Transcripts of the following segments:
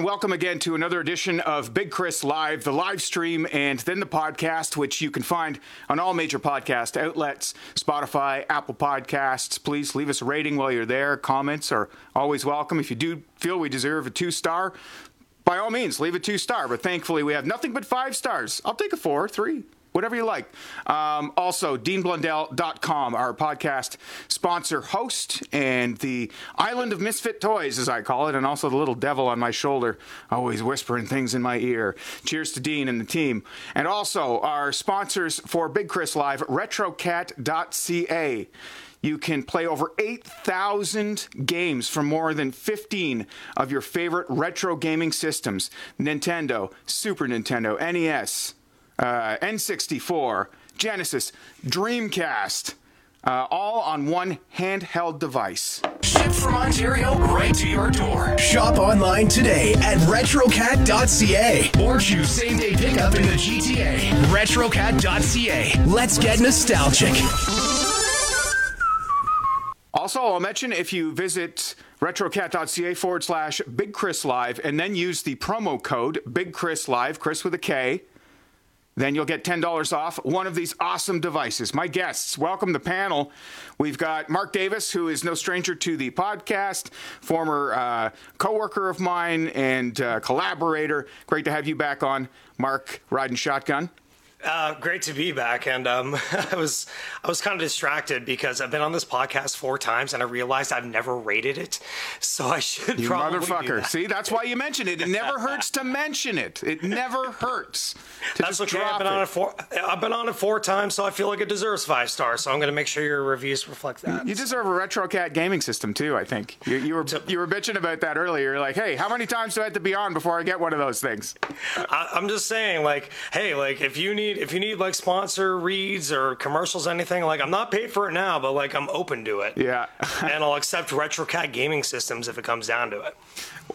Welcome again to another edition of Big Chris Live, the live stream and then the podcast, which you can find on all major podcast outlets, Spotify, Apple Podcasts. Please leave us a rating while you're there. Comments are always welcome. If you do feel we deserve a 2-star, by all means, leave a 2-star. But thankfully, we have nothing but 5 stars. I'll take a 4, 3. Whatever you like. Also, DeanBlundell.com, our podcast sponsor, host, and the island of misfit toys, as I call it, and also the little devil on my shoulder, always whispering things in my ear. Cheers to Dean and the team. And also, our sponsors for Big Chris Live, RetroCat.ca. You can play over 8,000 games from more than 15 of your favorite retro gaming systems. Nintendo, Super Nintendo, NES, N64, Genesis, Dreamcast, all on one handheld device. Shipped from Ontario right to your door. Shop online today at RetroCat.ca or choose same-day pickup in the GTA. RetroCat.ca. Let's get nostalgic. Also, I'll mention if you visit RetroCat.ca/Big Chris Live and then use the promo code Big Chris Live, Chris with a K, then you'll get $10 off one of these awesome devices. My guests, welcome to the panel. We've got Mark Davis, who is no stranger to the podcast, former co-worker of mine and collaborator. Great to have you back on, Mark, riding shotgun. Great to be back, and I was kind of distracted because I've been on this podcast 4 times, and I realized I've never rated it, so I should you probably motherfucker. Do that. See, that's why you mention it. It never hurts to mention it. It never hurts to that's just okay. drop I've been it. On it 4. I've been on it 4 times, so I feel like it deserves 5 stars. So I'm going to make sure your reviews reflect that. You deserve a RetroCat gaming system too. I think you were bitching about that earlier. You're like, hey, how many times do I have to be on before I get one of those things? I'm just saying, like, hey, like if you need like sponsor reads or commercials, anything, like I'm not paid for it now, but like I'm open to it. Yeah. And I'll accept RetroCat gaming systems if it comes down to it.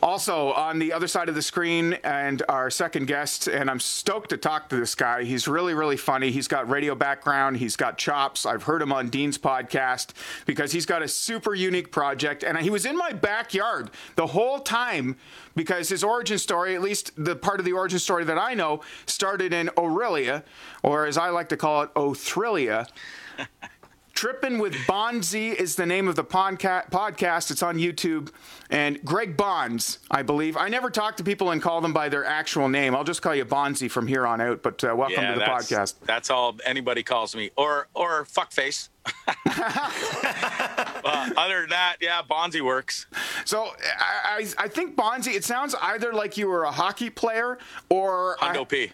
Also on the other side of the screen, and our second guest, and I'm stoked to talk to this guy. He's really, really funny. He's got radio background. He's got chops. I've heard him on Dean's podcast because he's got a super unique project. And he was in my backyard the whole time because his origin story, at least the part of the origin story that I know, started in Orillia, or as I like to call it, Othrillia. Trippin' with Bonzi is the name of the podcast. It's on YouTube. And Greg Bonds, I believe. I never talk to people and call them by their actual name. I'll just call you Bonzi from here on out. But welcome to the podcast. That's all anybody calls me. Or fuckface. Other than that, yeah, Bonzi works. So I think Bonzi, it sounds either like you were a hockey player or... Hondo P.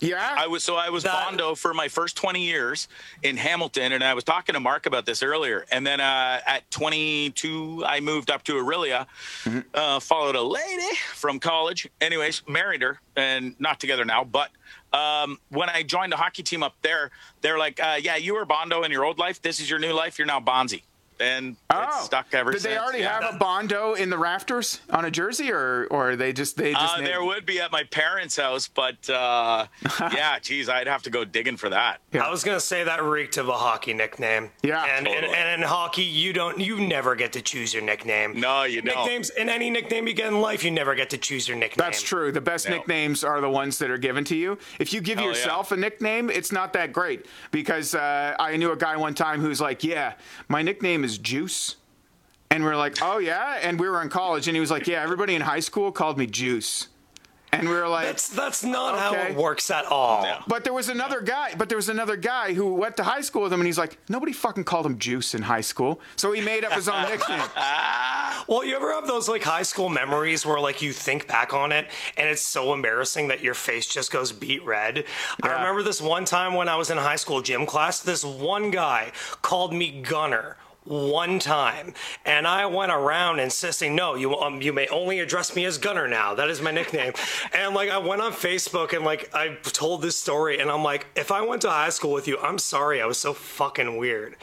Yeah, I was Bondo for my first 20 years in Hamilton, and I was talking to Mark about this earlier. And then at 22, I moved up to Aurelia, mm-hmm. Followed a lady from college. Anyways, married her, and not together now. But when I joined the hockey team up there, they're like, "Yeah, you were Bondo in your old life. This is your new life. You're now Bonzi." And it's stuck ever since. Did they already have a Bondo in the rafters on a jersey, or they just there would be at my parents' house, but yeah, geez, I'd have to go digging for that. Yeah. I was gonna say that reeked of a hockey nickname. Yeah, totally. and in hockey, you never get to choose your nickname. No, you don't. Nicknames in any nickname you get in life, you never get to choose your nickname. That's true. The best nicknames are the ones that are given to you. If you give yourself a nickname, it's not that great because I knew a guy one time who's like, yeah, my nickname is Juice, and we're like, oh yeah, and we were in college, and he was like, yeah, everybody in high school called me Juice, And we were like, that's not how it works at all. No. But there was another guy. But there was another guy who went to high school with him, and he's like, nobody fucking called him Juice in high school, so he made up his own nickname. Well, you ever have those like high school memories where like you think back on it, and it's so embarrassing that your face just goes beet red? Yeah. I remember this one time when I was in high school gym class. This one guy called me Gunner. One time, and I went around insisting, no, you may only address me as Gunner now. That is my nickname. And like I went on Facebook and like I told this story, and I'm like, if I went to high school with you, I'm sorry, I was so fucking weird.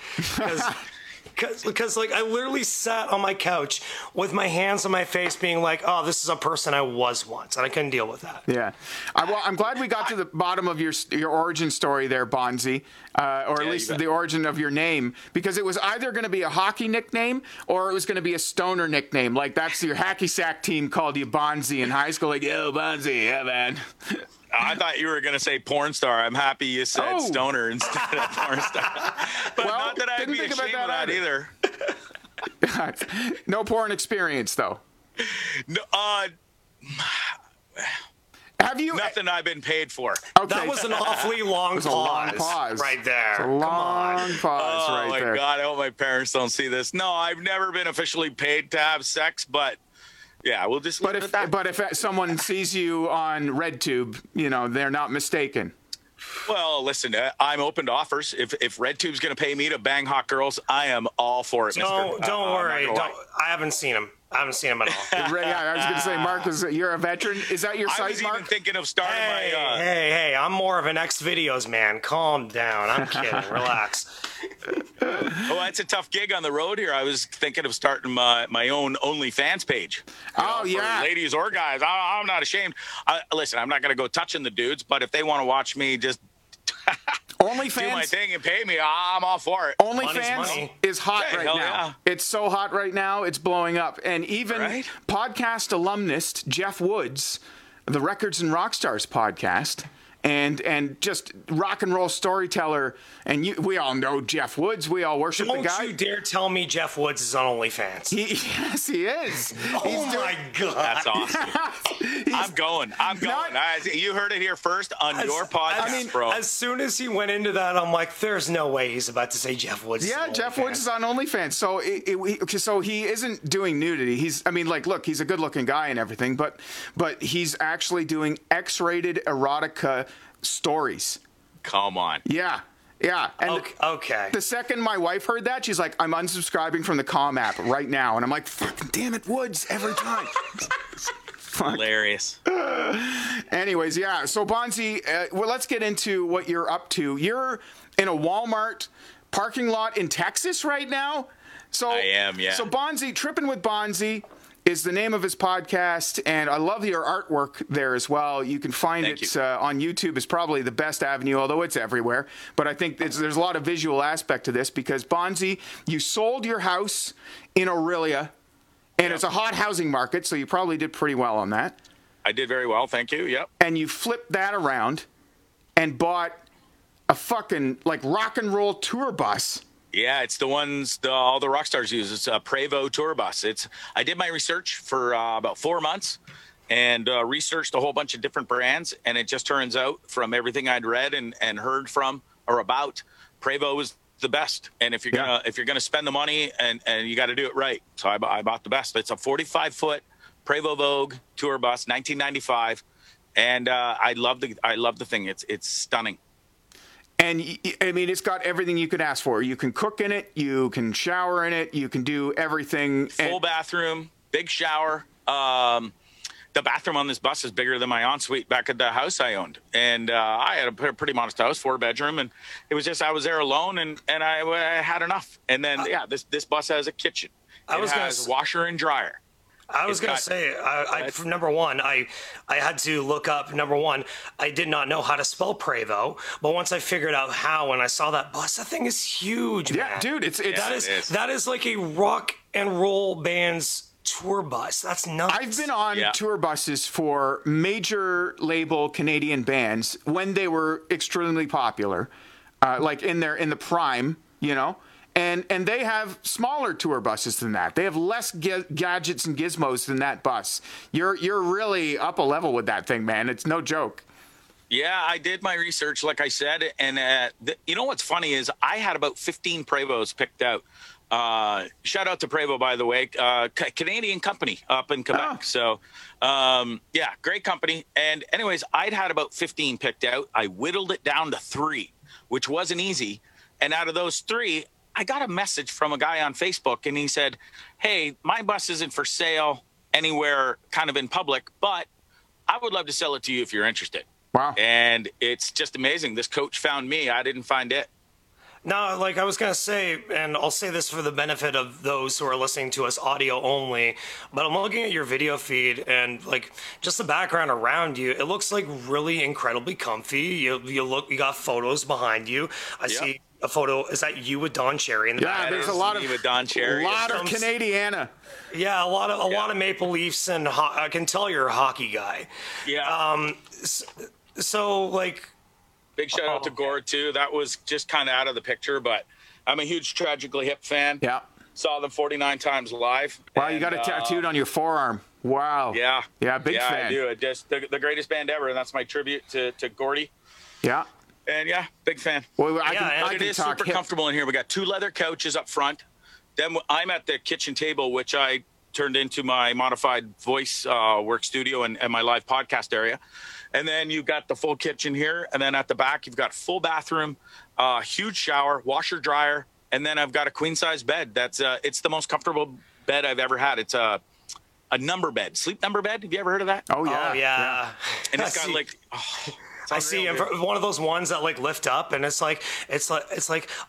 Because like I literally sat on my couch with my hands on my face, being like, "Oh, this is a person I was once," and I couldn't deal with that. Yeah, I'm glad we got to the bottom of your origin story there, Bonzi, or at least the origin of your name, because it was either going to be a hockey nickname or it was going to be a stoner nickname. Like that's your hacky sack team called you Bonzi in high school. Like, yo, Bonzi, yeah, man. I thought you were going to say porn star. I'm happy you said stoner instead of porn star. But well, not that I'd be ashamed of that either. No porn experience, though. No, have you? Nothing I've been paid for. Okay. That was an awfully long, pause right there. It's a long pause right there. Oh, my God. I hope my parents don't see this. No, I've never been officially paid to have sex, but... yeah, we'll just. But if someone sees you on RedTube, you know they're not mistaken. Well, listen, I'm open to offers. If RedTube's going to pay me to bang hot girls, I am all for it. No, don't worry. I haven't seen him. I haven't seen him at all. Yeah, I was going to say, Mark, you're a veteran. Is that your site, Mark? I was even thinking of starting my... Hey, I'm more of an ex-videos man. Calm down. I'm kidding. Relax. Oh, that's a tough gig on the road here. I was thinking of starting my own OnlyFans page. For ladies or guys. I'm not ashamed. Listen, I'm not going to go touching the dudes, but if they want to watch me just... OnlyFans, do my thing and pay me. I'm all for it. OnlyFans is hot right now. Yeah. It's so hot right now. It's blowing up. And even podcast alumnus Jeff Woods, the Records and Rockstars podcast, and just rock and roll storyteller. And we all know Jeff Woods. We all worship the guy. Don't you dare tell me Jeff Woods is on OnlyFans. Yes, he is. My God. That's awesome. I'm going. You heard it here first on your podcast, bro. As soon as he went into that, I'm like, there's no way he's about to say Jeff Woods is on OnlyFans. Yeah, Jeff Woods is on OnlyFans. So, so he isn't doing nudity. Look, he's a good-looking guy and everything, but he's actually doing X-rated erotica stories. Come on. Yeah. And okay. The second my wife heard that, she's like, I'm unsubscribing from the Calm app right now. And I'm like, fucking damn it, Woods, every time. Hilarious. Anyways, yeah. So, Bonzi, well, let's get into what you're up to. You're in a Walmart parking lot in Texas right now. I am, yeah. So, Bonzi, Trippin' with Bonzi is the name of his podcast, and I love your artwork there as well. You can find it on YouTube. It's probably the best avenue, although it's everywhere. But I think there's a lot of visual aspect to this because, Bonzi, you sold your house in Orillia, and it's a hot housing market, so you probably did pretty well on that. I did very well, thank you, yep. And you flipped that around and bought a fucking, rock and roll tour bus. Yeah, it's the ones all the rock stars use. It's a Prevost tour bus. I did my research for about 4 months and researched a whole bunch of different brands, and it just turns out from everything I'd read and heard from or about, Prevost was the best. And if you're gonna spend the money and you got to do it right, so I bought the best. It's a 45-foot Prevost Vogue tour bus, 1995, and I love the thing. It's stunning. And, it's got everything you could ask for. You can cook in it. You can shower in it. You can do everything. Full bathroom, big shower. The bathroom on this bus is bigger than my ensuite back at the house I owned. And I had a pretty modest house, 4-bedroom. And it was just I was there alone, and I had enough. And then, this bus has a kitchen. It has washer and dryer. I was going to say, I had to look up, number one, I did not know how to spell Prevost, but once I figured out how and I saw that bus, that thing is huge, man. Yeah, dude, it is. That is like a rock and roll band's tour bus. That's nuts. I've been on tour buses for major label Canadian bands when they were extremely popular, in the prime, And they have smaller tour buses than that. They have less gadgets and gizmos than that bus. You're really up a level with that thing, man. It's no joke. Yeah, I did my research, like I said. And you know what's funny is I had about 15 Prevosts picked out. Shout out to Prevost, by the way, Canadian company up in Quebec. Oh. So, yeah, great company. And anyways, I'd had about 15 picked out. I whittled it down to 3, which wasn't easy. And out of those 3, I got a message from a guy on Facebook, and he said, hey, my bus isn't for sale anywhere kind of in public, but I would love to sell it to you if you're interested. Wow. And it's just amazing. This coach found me. I didn't find it. Now, like I was going to say, and I'll say this for the benefit of those who are listening to us audio only, but I'm looking at your video feed and like just the background around you, it looks like really incredibly comfy. You got photos behind you. I see a photo. Is that you with Don Cherry in the back? Yeah, there's a lot of Don Cherry. A lot of Canadiana. Yeah, a lot of Maple Leafs, and I can tell you're a hockey guy. Yeah. So like. Big shout out to Gore, too. That was just kind of out of the picture, but I'm a huge Tragically Hip fan. Yeah. Saw them 49 times live. Wow, and you got it tattooed on your forearm. Wow. Yeah. Yeah, big fan. Yeah, I do. Just the greatest band ever, and that's my tribute to Gordy. Yeah. And, yeah, big fan. Well, I can it is super comfortable in here. We got 2 leather couches up front. Then I'm at the kitchen table, which I turned into my modified voice work studio and my live podcast area. And then you've got the full kitchen here. And then at the back, you've got full bathroom, huge shower, washer, dryer. And then I've got a queen size bed. That's it's the most comfortable bed I've ever had. It's a number bed, sleep number bed. Have you ever heard of that? Oh, yeah. Oh, yeah. And it's got like... Oh. I see one of those ones that like lift up, and it's like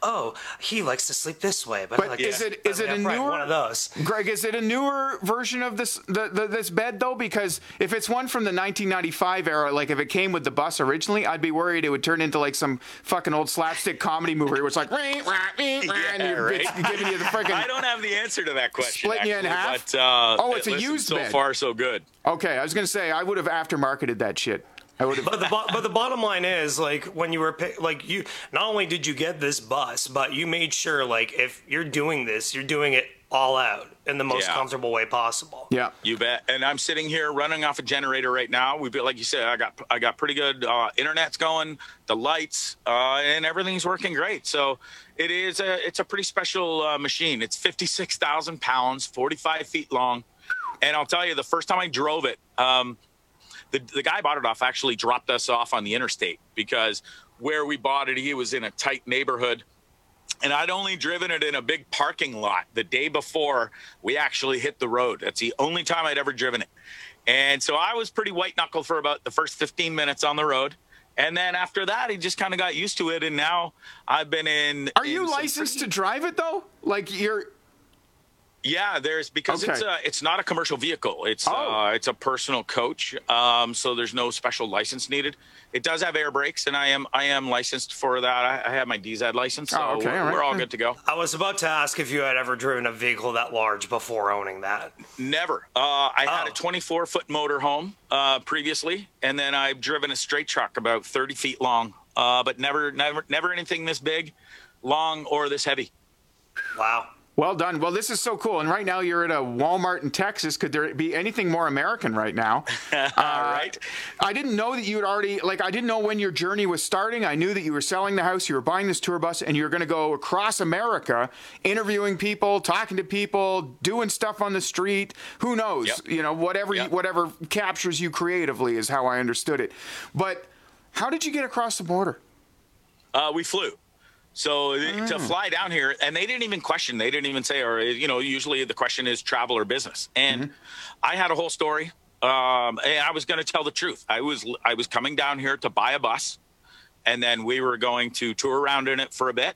oh, he likes to sleep this way, but like, is it a newer one of those? Greg, is it a newer version of this this bed though? Because if it's one from the 1995 era, like if it came with the bus originally, I'd be worried it would turn into like some fucking old slapstick comedy movie where it's like giving you the freaking. I don't have the answer to that question. Splitting you in half. But, it's a used bed. So far, so good. Okay, I was gonna say I would have aftermarketed that shit. But the bottom line is, like, when you were you not only did you get this bus, but you made sure, like, if you're doing this, you're doing it all out in the most comfortable way possible. Yeah, you bet. And I'm sitting here running off a generator right now. We've been, like you said, I got pretty good internet's going, the lights, and everything's working great. So it's a pretty special machine. It's 56,000 pounds, 45 feet long, and I'll tell you, the first time I drove it. The guy bought it off actually dropped us off on the interstate because where we bought it, he was in a tight neighborhood. And I'd only driven it in a big parking lot the day before we actually hit the road. That's the only time I'd ever driven it. And so I was pretty white-knuckled for about the first 15 minutes on the road. And then after that, he just kind of got used to it. And now I've been in... Are you licensed to drive it, though? Like, you're... Yeah, it's not a commercial vehicle. It's a personal coach, so there's no special license needed. It does have air brakes, and I am licensed for that. I have my DZ license, so we're all good to go. I was about to ask if you had ever driven a vehicle that large before owning that. Never. I had a 24-foot motorhome previously, and then I've driven a straight truck about 30 feet long, but never anything this big, long, or this heavy. Wow. Well done. Well, this is so cool. And right now you're at a Walmart in Texas. Could there be anything more American right now? All right. I didn't know that you had already, like, I didn't know when your journey was starting. I knew that you were selling the house, you were buying this tour bus, and you're going to go across America, interviewing people, talking to people, doing stuff on the street. Who knows? Yep. You know, whatever captures you creatively is how I understood it. But how did you get across the border? We flew. So to fly down here, and they didn't even question. They didn't even say, or, you know, usually the question is travel or business. And I had a whole story, and I was going to tell the truth. I was coming down here to buy a bus, and then we were going to tour around in it for a bit,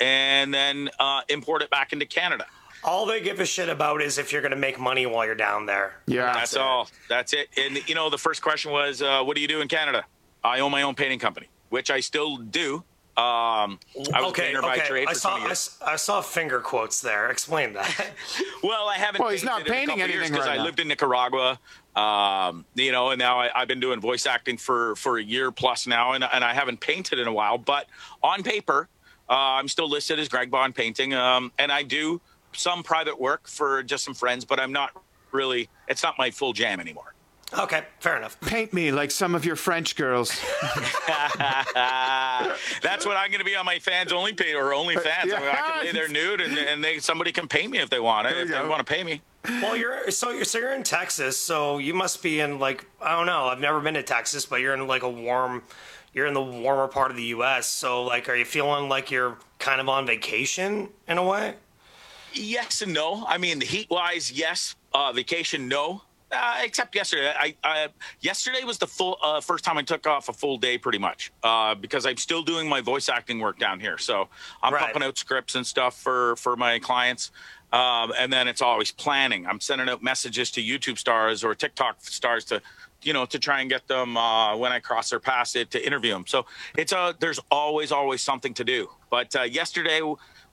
and then import it back into Canada. All they give a shit about is if you're going to make money while you're down there. Yeah, that's all. That's it. And, you know, the first question was, what do you do in Canada? I own my own painting company, which I still do. I was painter by trade for 20 years. I saw finger quotes there. Explain that. Well, I haven't. Well, he's not painting anything because I lived in Nicaragua. You know, and now I've been doing voice acting for a year plus now, and I haven't painted in a while. But on paper, I'm still listed as Greg Bond Painting. And I do some private work for just some friends, but I'm not really, it's not my full jam anymore. Okay, fair enough. Paint me like some of your French girls. That's what I'm going to be on my fans only page or OnlyFans. Yeah. I mean, I can lay there nude, and they somebody can pay me if they want. If they want to pay me. Well, you're in Texas, so you must be in, like, I don't know. I've never been to Texas, but you're in like a warm. You're in the warmer part of the U.S. So, like, are you feeling like you're kind of on vacation in a way? Yes and no. I mean, heat-wise, yes. Vacation, no. Except yesterday. Yesterday was the full first time I took off a full day, pretty much, because I'm still doing my voice acting work down here. So I'm pumping out scripts and stuff for my clients. And then it's always planning. I'm sending out messages to YouTube stars or TikTok stars to try and get them when I cross their path to interview them. So it's there's always something to do. But yesterday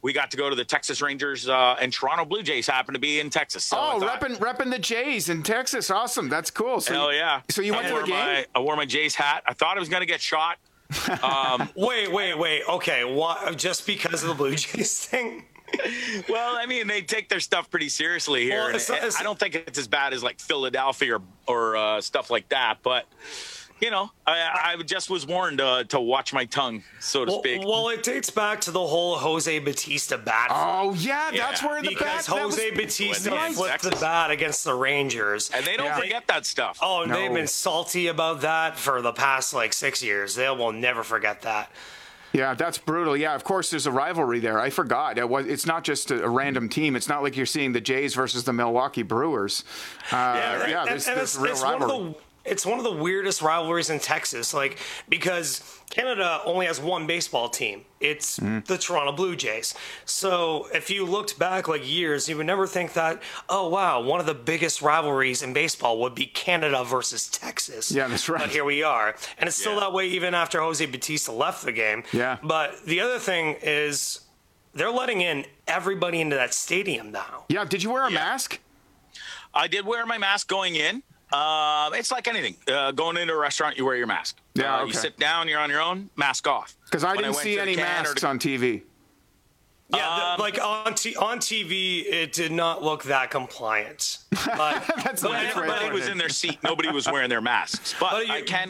we got to go to the Texas Rangers and Toronto Blue Jays happened to be in Texas. So repping the Jays in Texas. Awesome. That's cool. So, hell yeah. So you went to the game? I wore my Jays hat. I thought I was going to get shot. Wait. Okay. What, just because of the Blue Jays thing? Well, I mean, they take their stuff pretty seriously here. Well, it's, I don't think it's as bad as like Philadelphia or stuff like that, but... You know, I just was warned to watch my tongue, so to speak. Well, it dates back to the whole Jose Bautista bat. Oh, yeah, that's where the bat. Because Jose Bautista flipped the bat against the Rangers. And they don't forget that stuff. Oh, no. They've been salty about that for the past, 6 years. They will never forget that. Yeah, that's brutal. Yeah, of course, there's a rivalry there. I forgot. It's not just a random team. It's not like you're seeing the Jays versus the Milwaukee Brewers. There's real rivalry. It's one of the weirdest rivalries in Texas, because Canada only has one baseball team. It's the Toronto Blue Jays. So if you looked back years, you would never think that, oh, wow, one of the biggest rivalries in baseball would be Canada versus Texas. Yeah, that's right. But here we are. And it's still that way even after Jose Bautista left the game. Yeah. But the other thing is they're letting in everybody into that stadium now. Yeah. Did you wear a mask? I did wear my mask going in. It's like anything. Going into a restaurant, you wear your mask. Yeah, okay. You sit down, you're on your own, mask off. Because I didn't see any masks on TV. Yeah, on TV, it did not look that compliant. But everybody was in their seat. Nobody was wearing their masks. But I can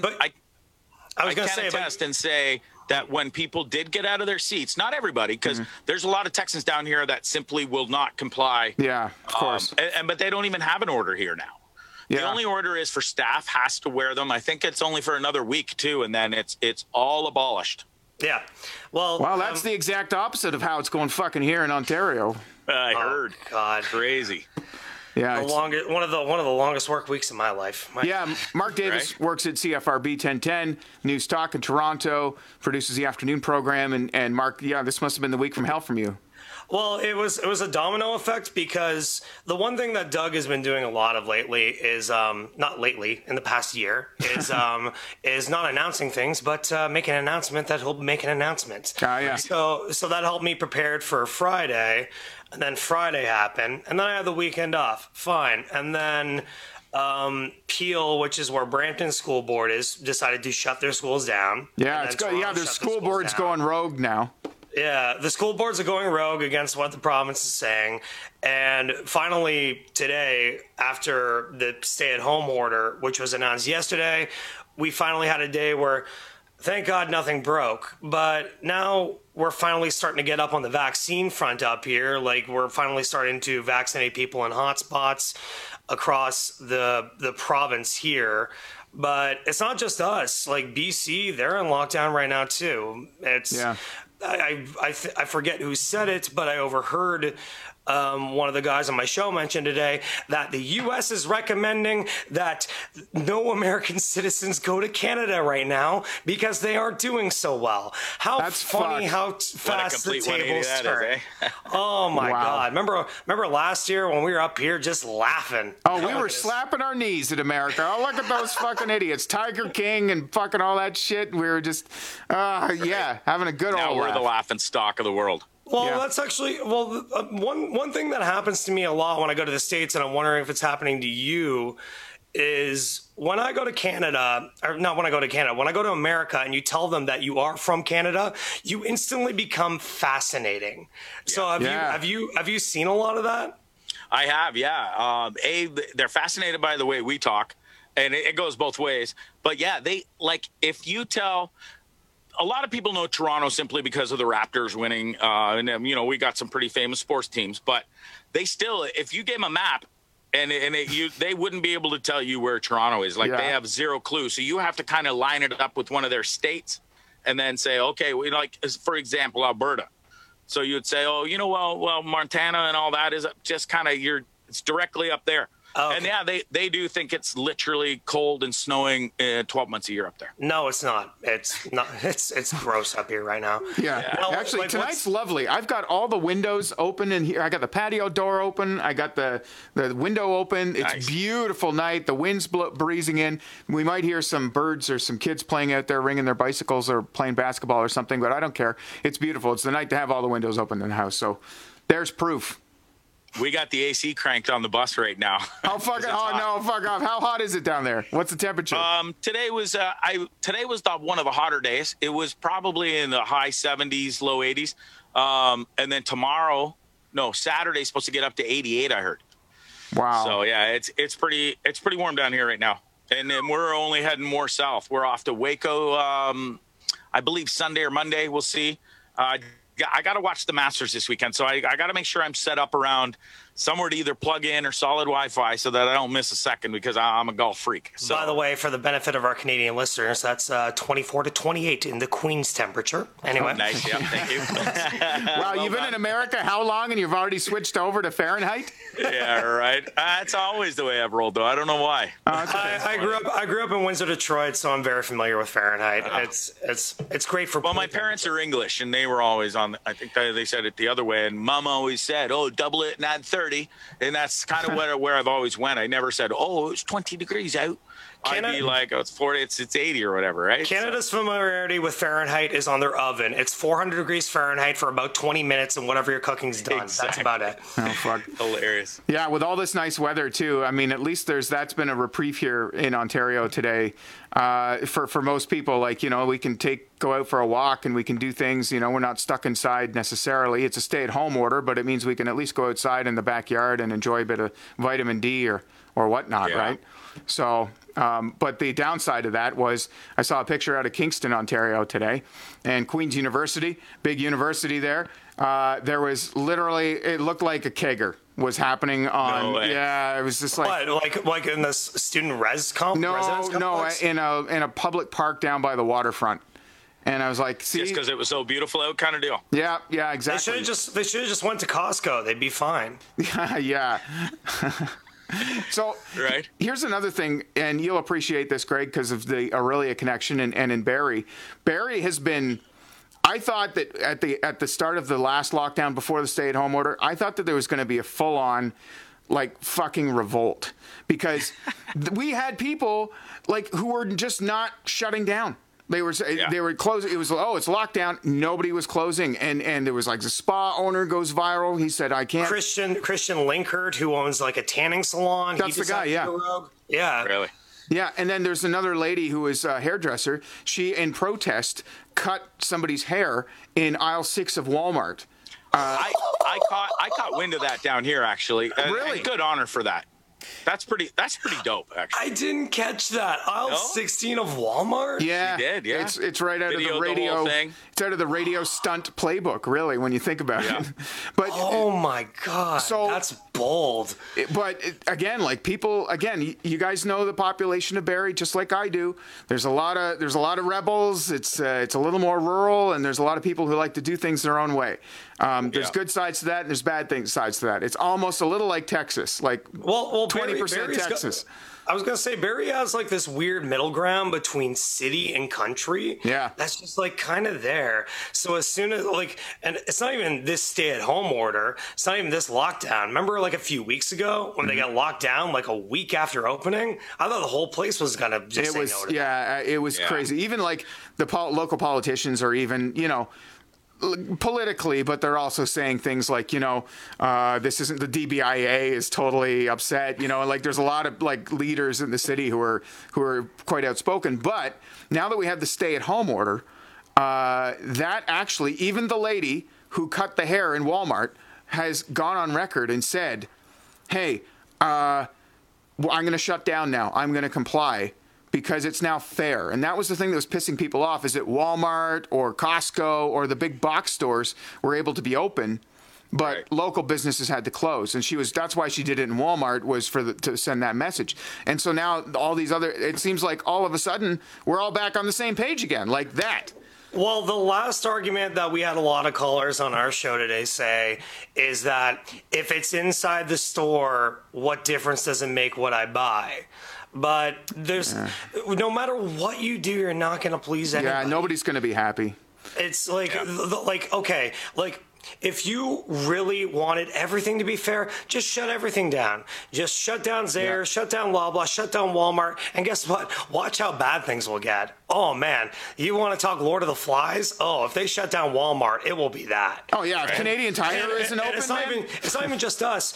attest and say that when people did get out of their seats, not everybody, because there's a lot of Texans down here that simply will not comply. Yeah, of course. But they don't even have an order here now. Yeah. The only order is for staff has to wear them. I think it's only for another week, too, and then it's all abolished. Yeah. Well, that's the exact opposite of how it's going fucking here in Ontario. I heard. God, crazy. Yeah, one of the longest work weeks in my life. Mark Davis works at CFRB 1010 News Talk in Toronto, produces the afternoon program, and Mark, this must have been the week from hell from you. Well, it was a domino effect because the one thing that Doug has been doing a lot of lately is not lately in the past year is is not announcing things, but make an announcement that he'll make an announcement. Yeah. So that helped me prepared for Friday, and then Friday happened, and then I had the weekend off. Fine, and then. Peel, which is where Brampton School Board is, decided to shut their schools down. Yeah, it's good. Yeah, their school board's going rogue now. Yeah, the school boards are going rogue against what the province is saying. And finally, today, after the stay-at-home order, which was announced yesterday, we finally had a day where, thank God, nothing broke. But now we're finally starting to get up on the vaccine front up here. We're finally starting to vaccinate people in hotspots across the province here. But it's not just us. BC, they're in lockdown right now, too. I forget who said it, but I overheard one of the guys on my show mention today that the U.S. is recommending that no American citizens go to Canada right now because they aren't doing so well. How fast the tables turn. Oh, my God. Remember last year when we were up here just laughing? Oh, we were slapping our knees at America. Oh, look at those fucking idiots. Tiger King and fucking all that shit. We were just, having a good old laugh. We're the laughing stock of the world. Well, that's actually one thing that happens to me a lot when I go to the States, and I'm wondering if it's happening to you, is when I go to Canada, or not when I go to Canada, when I go to America and you tell them that you are from Canada, you instantly become fascinating. Yeah. So have you seen a lot of that? I have, yeah. They're fascinated by the way we talk, and it goes both ways. But yeah, they like if you tell. A lot of people know Toronto simply because of the Raptors winning. And, you know, we got some pretty famous sports teams, but they still, if you gave them a map they wouldn't be able to tell you where Toronto is. Like yeah. They have zero clue. So you have to kind of line it up with one of their states and then say, okay, we like, for example, Alberta. So you'd say, oh, you know, well, Montana and all that is just kind of it's directly up there. Okay. And yeah, they do think it's literally cold and snowing 12 months a year up there. No, it's not. It's gross up here right now. Yeah. Well, actually, tonight's lovely. I've got all the windows open in here. I got the patio door open. I got the window open. It's nice. Beautiful night. The wind's breezing in. We might hear some birds or some kids playing out there, ringing their bicycles or playing basketball or something, but I don't care. It's beautiful. It's the night to have all the windows open in the house. So there's proof. We got the AC cranked on the bus right now. How fucking fuck off. How hot is it down there? What's the temperature? Today was one of the hotter days. It was probably in the high 70s, low 80s. And then Saturday's supposed to get up to 88, I heard. Wow. So yeah, it's pretty warm down here right now. And then we're only heading more south. We're off to Waco I believe Sunday or Monday, we'll see. I got to watch the Masters this weekend, so I got to make sure I'm set up around somewhere to either plug in or solid Wi-Fi so that I don't miss a second because I'm a golf freak. So. By the way, for the benefit of our Canadian listeners, that's 24 to 28 in the Queen's temperature. Anyway. Oh, nice, yeah, thank you. Wow, well, you've been in America how long and you've already switched over to Fahrenheit? Yeah, right. That's always the way I've rolled, though. I don't know why. Okay. I grew up in Windsor, Detroit, so I'm very familiar with Fahrenheit. It's great for. Well, my parents are English, and they were always on. I think they said it the other way, and Mom always said, "Oh, double it and add 30," and that's kind of where I've always went. I never said, "Oh, it's 20 degrees out." I'd be like, "Oh, it's 40, it's 80 or whatever," right? Canada's familiarity with Fahrenheit is on their oven. It's 400 degrees Fahrenheit for about 20 minutes, and whatever your cooking's done, exactly. That's about it. Oh fuck, hilarious! Yeah, with all this nice weather too. I mean, at least that's been a reprieve here in Ontario today. For most people, like, you know, we can go out for a walk and we can do things, you know, we're not stuck inside necessarily. It's a stay at home order, but it means we can at least go outside in the backyard and enjoy a bit of vitamin D or whatnot. Yeah. Right. So, but the downside of that was I saw a picture out of Kingston, Ontario today, and Queen's University, big university there. There was literally, it looked like a kegger was happening on. No way. Yeah, it was just like what, like in this student residence complex? in a public park down by the waterfront. And I was like, see, just because it was so beautiful out, kind of deal. Yeah, exactly. They should have just went to Costco. They'd be fine. Yeah. So right. Here's another thing, and you'll appreciate this, Greg, because of the Aurelia connection and in Barrie. Barrie has been. I thought that at the start of the last lockdown, before the stay-at-home order, I thought that there was going to be a full-on, like, fucking revolt, because we had people like who were just not shutting down. They were closing. It was, oh, it's lockdown. Nobody was closing, and there was like the spa owner goes viral. He said, "I can't." Christian Linkert, who owns like a tanning salon. That's the guy. Yeah. Yeah. Really. Yeah, and then there's another lady who is a hairdresser. She, in protest, cut somebody's hair in aisle 6 of Walmart. I caught wind of that down here, actually. Really, and good honor for that. That's pretty dope, actually. I didn't catch that. Aisle 16 of Walmart? Yeah. You did, yeah. It's right out of the radio thing. It's out of the radio stunt playbook, really, when you think about it. But oh my god. So, that's bold. You guys know the population of Barrie just like I do. There's a lot of rebels. It's a little more rural, and there's a lot of people who like to do things their own way. There's good sides to that, and there's bad sides to that. It's almost a little like Texas, like 20% Texas. I was going to say, Barrie has like this weird middle ground between city and country. Yeah. That's just like kind of there. So as soon as and it's not even this stay at home order. It's not even this lockdown. Remember like a few weeks ago when they got locked down like a week after opening? I thought the whole place was going to just say no to that. Yeah, it was crazy. Even like the local politicians or even, you know, politically, but they're also saying things like, you know, this isn't, the DBIA is totally upset, you know, like there's a lot of like leaders in the city who are quite outspoken. But now that we have the stay at home order, that actually, even the lady who cut the hair in Walmart has gone on record and said, hey, I'm going to shut down now. I'm going to comply because it's now fair. And that was the thing that was pissing people off, is that Walmart or Costco or the big box stores were able to be open, but right, local businesses had to close. And that's why she did it in Walmart, was to send that message. And so now all these other, it seems like all of a sudden we're all back on the same page again, like that. Well, the last argument that we had a lot of callers on our show today say is that if it's inside the store, what difference does it make what I buy? But there's no matter what you do, you're not going to please anybody. Yeah, nobody's going to be happy. It's like, okay, like, if you really wanted everything to be fair, just shut everything down. Just shut down Zaire, shut down Loblaw, shut down Walmart, and guess what? Watch how bad things will get. Oh, man. You want to talk Lord of the Flies? Oh, if they shut down Walmart, it will be that. Oh, yeah. Right? Canadian Tire isn't open, it's not even just us.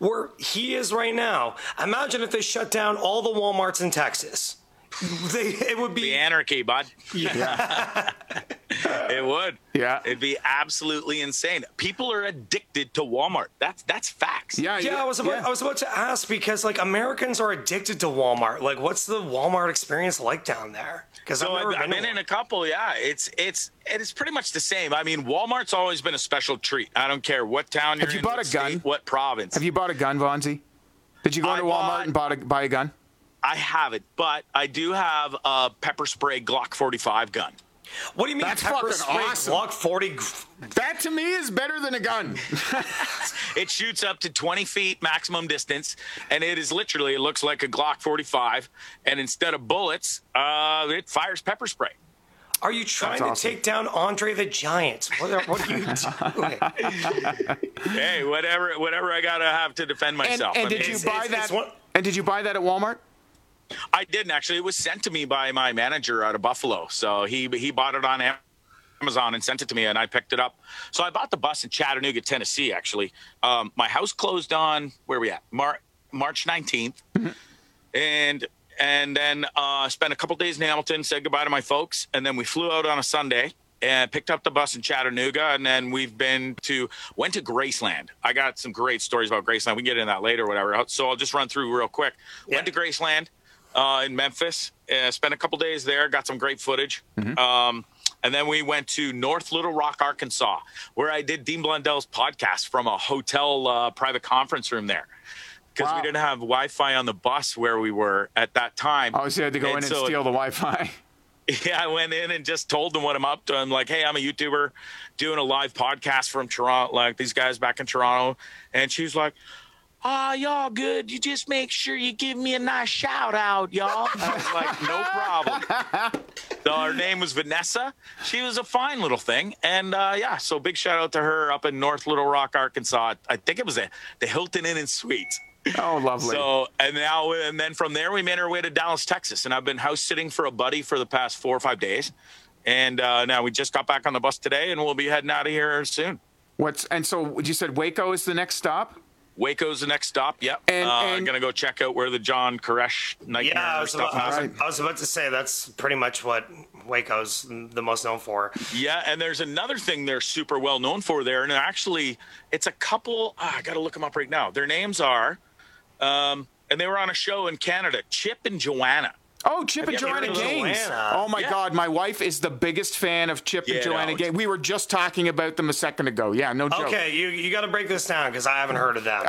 Where he is right now. Imagine if they shut down all the Walmarts in Texas. It would be anarchy, bud. Yeah. It would. Yeah. It'd be absolutely insane. People are addicted to Walmart. That's facts. Yeah. I was about to ask, because like Americans are addicted to Walmart. Like, what's the Walmart experience like down there? Because I've been in a couple. Yeah, it's pretty much the same. I mean, Walmart's always been a special treat. I don't care what town you're in. Have you bought a gun? What province? Have you bought a gun, Bonzi? Did you go to Walmart and buy a gun? I haven't, but I do have a pepper spray Glock 45 gun. What do you mean? That's pepper spray awesome. Glock 40. That to me is better than a gun. It shoots up to 20 feet maximum distance, and it is literally, it looks like a Glock 45, and instead of bullets, it fires pepper spray. Are you trying to take down Andre the Giant? What are you doing? Hey, whatever I gotta have to defend myself. And did you buy that at Walmart? I didn't, actually. It was sent to me by my manager out of Buffalo. So he bought it on Amazon and sent it to me, and I picked it up. So I bought the bus in Chattanooga, Tennessee, actually. My house closed on, where are we at? March 19th. Mm-hmm. And then spent a couple days in Hamilton, said goodbye to my folks. And then we flew out on a Sunday and picked up the bus in Chattanooga. And then we've went to Graceland. I got some great stories about Graceland. We can get into that later or whatever. So I'll just run through real quick. Yeah. Went to Graceland. In Memphis, spent a couple days there, got some great footage. Mm-hmm. And then we went to North Little Rock, Arkansas, where I did Dean Blundell's podcast from a hotel private conference room there, because we didn't have Wi-Fi on the bus where we were at that time. Oh, so you had to go in and steal the Wi-Fi. Yeah, I went in and just told them what I'm up to. I'm like, hey, I'm a YouTuber doing a live podcast from Toronto, like these guys back in Toronto. And she was like, "Ah, y'all good. You just make sure you give me a nice shout out, y'all." I was like, no problem. So her name was Vanessa. She was a fine little thing. And so big shout out to her up in North Little Rock, Arkansas. I think it was the Hilton Inn and Suites. Oh, lovely. So, and then from there, we made our way to Dallas, Texas. And I've been house sitting for a buddy for the past 4 or 5 days. And now we just got back on the bus today, and we'll be heading out of here soon. So you said Waco is the next stop? Waco's the next stop, yep. I'm going to go check out where the John Koresh nightmare stuff happened. I was about to say, that's pretty much what Waco's the most known for. Yeah, and there's another thing they're super well known for there, and actually, it's a couple, I got to look them up right now. Their names are, and they were on a show in Canada, Chip and Joanna. Oh, Chip and Joanna Gaines. Oh, my God. My wife is the biggest fan of Chip and Joanna Gaines. We were just talking about them a second ago. Yeah, no joke. Okay, you got to break this down, because I haven't heard of them.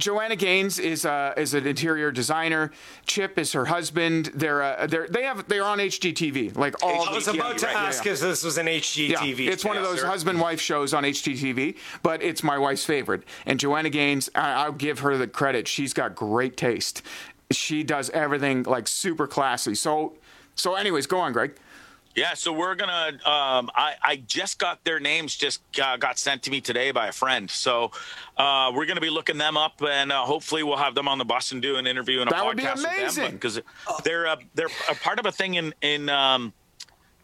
Joanna Gaines is an interior designer. Chip is her husband. They're on HGTV. Like all. I was about to ask if this was an HGTV. Yeah, it's one of those husband-wife shows on HGTV, but it's my wife's favorite. And Joanna Gaines, I'll give her the credit. She's got great taste. She does everything like super classy. So anyways, go on, Greg. Yeah, so we're going to I just got their names got sent to me today by a friend. So we're going to be looking them up, and hopefully we'll have them on the bus and do an interview and a podcast with them. That would be amazing. Because they're a part of a thing in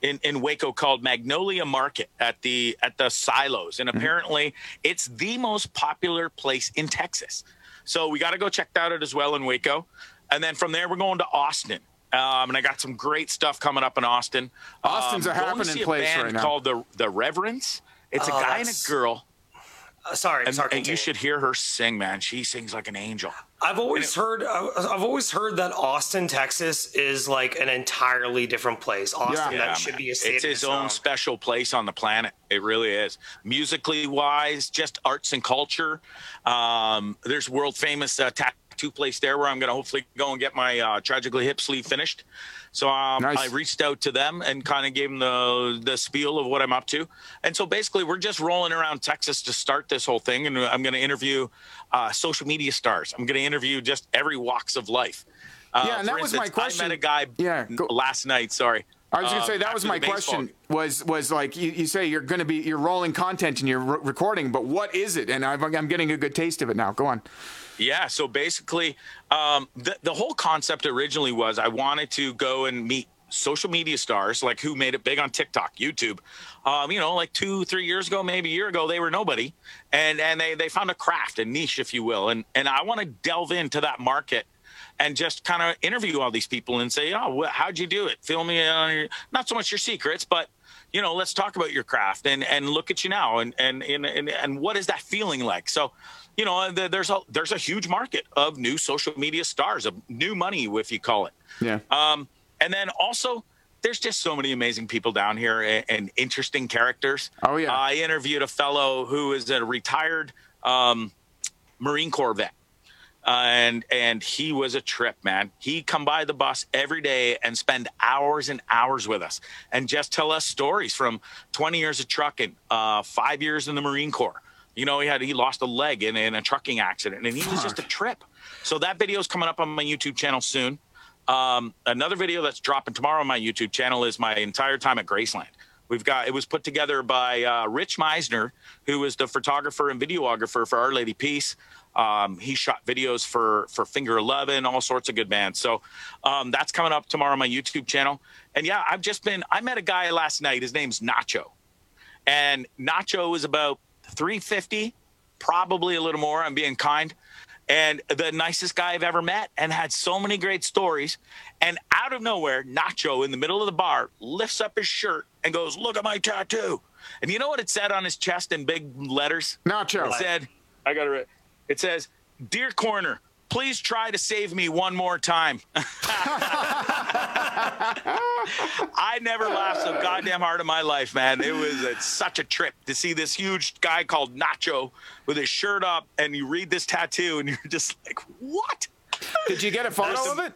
in Waco called Magnolia Market at the Silos. And apparently it's the most popular place in Texas. So we got to go check that out as well in Waco. And then from there, we're going to Austin. And I got some great stuff coming up in Austin. Austin's a happening place right now. A band called the Reverends. It's a guy and a girl. And you should hear her sing, man. She sings like an angel. I've always heard that Austin, Texas is like an entirely different place. Austin, yeah. Should be a state. It's his own special place on the planet. It really is. Musically wise, just arts and culture. There's world famous tattoo place there where I'm going to hopefully go and get my Tragically Hip sleeve finished. So nice. I reached out to them and kind of gave them the spiel of what I'm up to. And so basically we're just rolling around Texas to start this whole thing. And I'm going to interview social media stars. I'm going to interview just every walks of life. And that was my question. I met a guy last night. Sorry. I was going to say that was my question was like you say you're rolling content and you're recording, but what is it? And I'm getting a good taste of it now. Go on. Yeah. So basically the whole concept originally was I wanted to go and meet social media stars like who made it big on TikTok, YouTube, like 2-3 years ago, maybe a year ago, they were nobody. And they found a craft, a niche, if you will. And I want to delve into that market and just kind of interview all these people and say, how'd you do it? Film me on not so much your secrets, but, let's talk about your craft and look at you now. And what is that feeling like? So, there's a huge market of new social media stars, of new money, if you call it. Yeah. And then also there's just so many amazing people down here and interesting characters. Oh, yeah. I interviewed a fellow who is a retired Marine Corps vet. And he was a trip, man. He come by the bus every day and spend hours and hours with us and just tell us stories from 20 years of trucking, 5 years in the Marine Corps. He lost a leg in a trucking accident, and he was just a trip. So that video is coming up on my YouTube channel soon. Another video that's dropping tomorrow on my YouTube channel is my entire time at Graceland. It was put together by Rich Meisner, who was the photographer and videographer for Our Lady Peace. He shot videos for Finger 11, all sorts of good bands. So that's coming up tomorrow on my YouTube channel. And yeah, I met a guy last night. His name's Nacho. And Nacho is about 350, probably a little more. I'm being kind. And the nicest guy I've ever met and had so many great stories. And out of nowhere, Nacho in the middle of the bar lifts up his shirt and goes, "Look at my tattoo." And you know what it said on his chest in big letters? Nacho. It said, I got it right. It says, "Dear Corner, please try to save me one more time." I never laughed so goddamn hard in my life, man. It was such a trip to see this huge guy called Nacho with his shirt up, and you read this tattoo, and you're just like, what? Did you get a photo of it?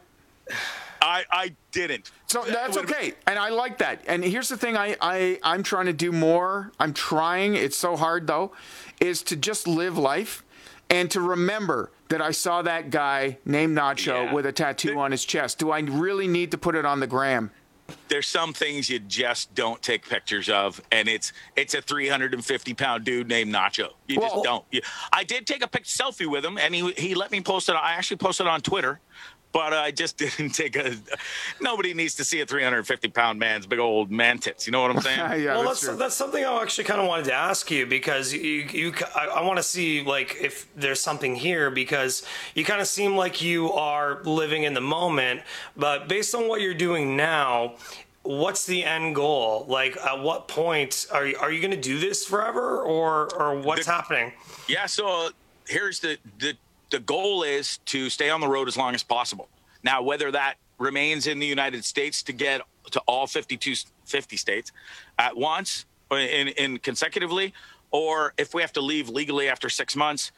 I didn't. So that's okay. And I like that. And here's the thing I'm trying to do more. I'm trying. It's so hard, though, is to just live life. And to remember that I saw that guy named Nacho with a tattoo on his chest. Do I really need to put it on the gram? There's some things you just don't take pictures of, and it's a 350-pound dude named Nacho. Just don't. I did take a selfie with him, and he let me post it. I actually posted it on Twitter, but I just didn't take nobody needs to see a 350-pound man's big old man tits. You know what I'm saying? Yeah, well, that's something I actually kind of wanted to ask you, because I want to see like if there's something here, because you kind of seem like you are living in the moment, but based on what you're doing now, what's the end goal? Like, at what point are you going to do this forever, or what's happening? Yeah. So here's the goal is to stay on the road as long as possible. Now, whether that remains in the United States to get to all 50 states at once in consecutively, or if we have to leave legally after 6 months,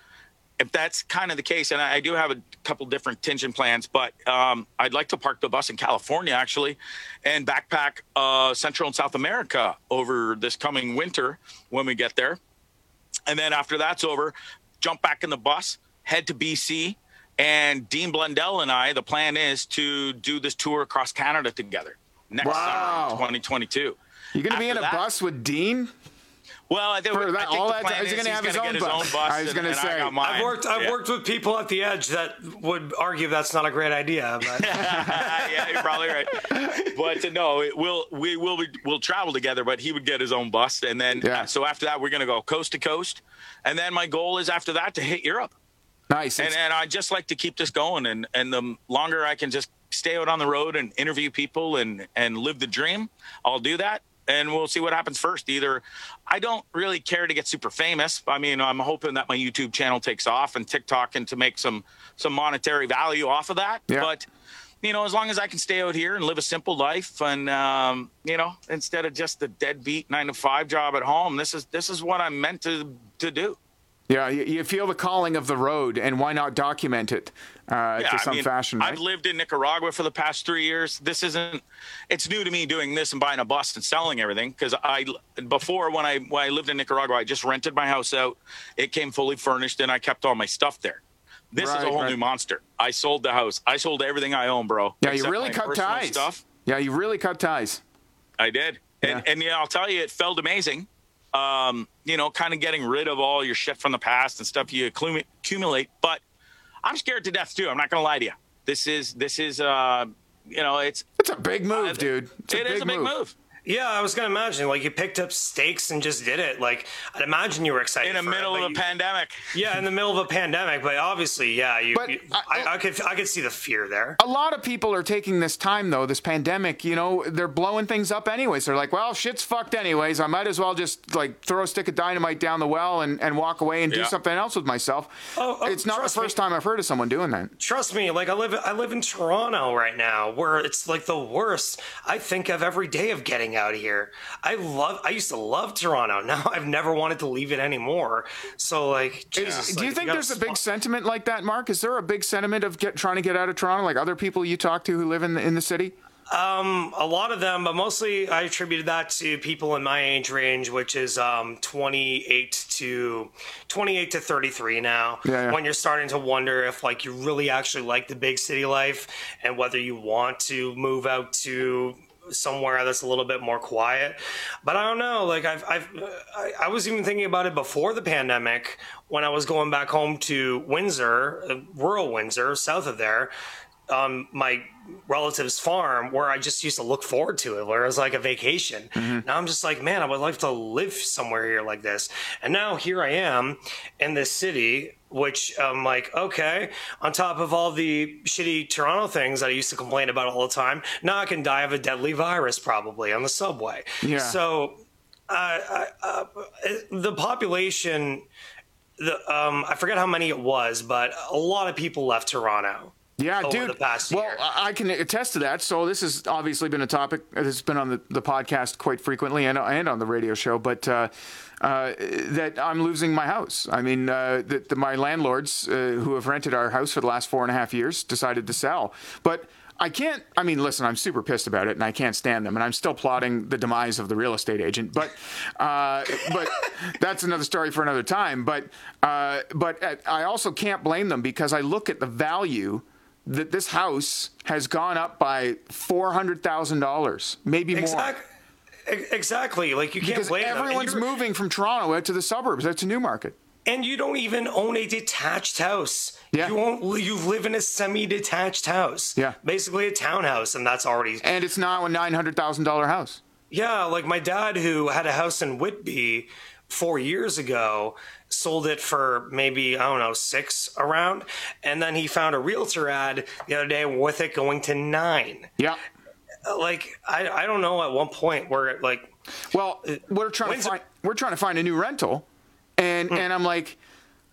if that's kind of the case, and I do have a couple different tension plans, but I'd like to park the bus in California, actually, and backpack Central and South America over this coming winter when we get there. And then after that's over, jump back in the bus, head to BC, and Dean Blundell and I, the plan is to do this tour across Canada together next summer, 2022. You're going to be in a bus with Dean? Well, I think he's going to have his own bus. I was going to say, I've worked with people at the edge that would argue that's not a great idea. But. Yeah, you're probably right. But no, we'll travel together. But he would get his own bus, and then so after that, we're going to go coast to coast, and then my goal is after that to hit Europe. Nice. And I just like to keep this going, and the longer I can just stay out on the road and interview people and live the dream, I'll do that. And we'll see what happens first. Either I don't really care to get super famous. I mean, I'm hoping that my YouTube channel takes off and TikTok and to make some monetary value off of that. Yeah. But, you know, as long as I can stay out here and live a simple life and, you know, instead of just the deadbeat 9-to-5 job at home, this is what I'm meant to do. Yeah, you feel the calling of the road, and why not document it fashion, right? I've lived in Nicaragua for the past 3 years. It's new to me doing this and buying a bus and selling everything, because before when I lived in Nicaragua, I just rented my house out. It came fully furnished, and I kept all my stuff there. This is a whole new monster. I sold the house. I sold everything I own, bro. Yeah, you really cut ties. Yeah, you really cut ties. I did. Yeah. And yeah, I'll tell you, it felt amazing. You know, kind of getting rid of all your shit from the past and stuff you accumulate. But I'm scared to death too. I'm not gonna lie to you. This is you know, it's a big move, dude. It is a big move. Yeah, I was gonna imagine like you picked up stakes and just did it. Like I'd imagine you were excited in the middle of a pandemic. Yeah, in the middle of a pandemic. But obviously, yeah, I could see the fear there. A lot of people are taking this time though, this pandemic. You know, they're blowing things up anyways. They're like, well, shit's fucked anyways. I might as well just like throw a stick of dynamite down the well and walk away and do something else with myself. Oh, it's not the first time I've heard of someone doing that. Trust me, like I live in Toronto right now, where it's like the worst I think of every day of getting out here. I used to love Toronto. Now I've never wanted to leave it anymore. So like, Jesus, do you think there's a big sentiment like that, Mark? Is there a big sentiment of trying to get out of Toronto, like other people you talk to who live in the city? A lot of them, but mostly I attributed that to people in my age range, which is 28 to 33 now. Yeah. When you're starting to wonder if like you really actually like the big city life and whether you want to move out to somewhere that's a little bit more quiet. But I don't know, like I was even thinking about it before the pandemic when I was going back home to Windsor, rural Windsor, south of there, my relative's farm, where I just used to look forward to it, where it was like a vacation. Mm-hmm. Now I'm just like, man, I would like to live somewhere here like this. And now here I am in this city, which I'm like, okay, on top of all the shitty Toronto things that I used to complain about all the time, now I can die of a deadly virus probably on the subway. Yeah. So the population, I forget how many it was, but a lot of people left Toronto. Yeah, dude. The past year. Well, I can attest to that. So this has obviously been a topic that's been on the podcast quite frequently and on the radio show, but that I'm losing my house. I mean, that my landlords who have rented our house for the last 4.5 years decided to sell. But I can't – I mean, listen, I'm super pissed about it, and I can't stand them, and I'm still plotting the demise of the real estate agent. But that's another story for another time. But I also can't blame them, because I look at the value – that this house has gone up by $400,000, maybe more. Exactly. Like, you can't blame them. Everyone's moving from Toronto out to the suburbs, out to Newmarket. And you don't even own a detached house. Yeah. You live in a semi-detached house. Yeah. Basically a townhouse, and that's already... And it's now a $900,000 house. Yeah, like my dad, who had a house in Whitby 4 years ago, sold it for maybe, I don't know, $6 around. And then he found a realtor ad the other day with it going to $9. Yeah. Like, I don't know at one point where, like... Well, we're trying to find a new rental. And I'm like,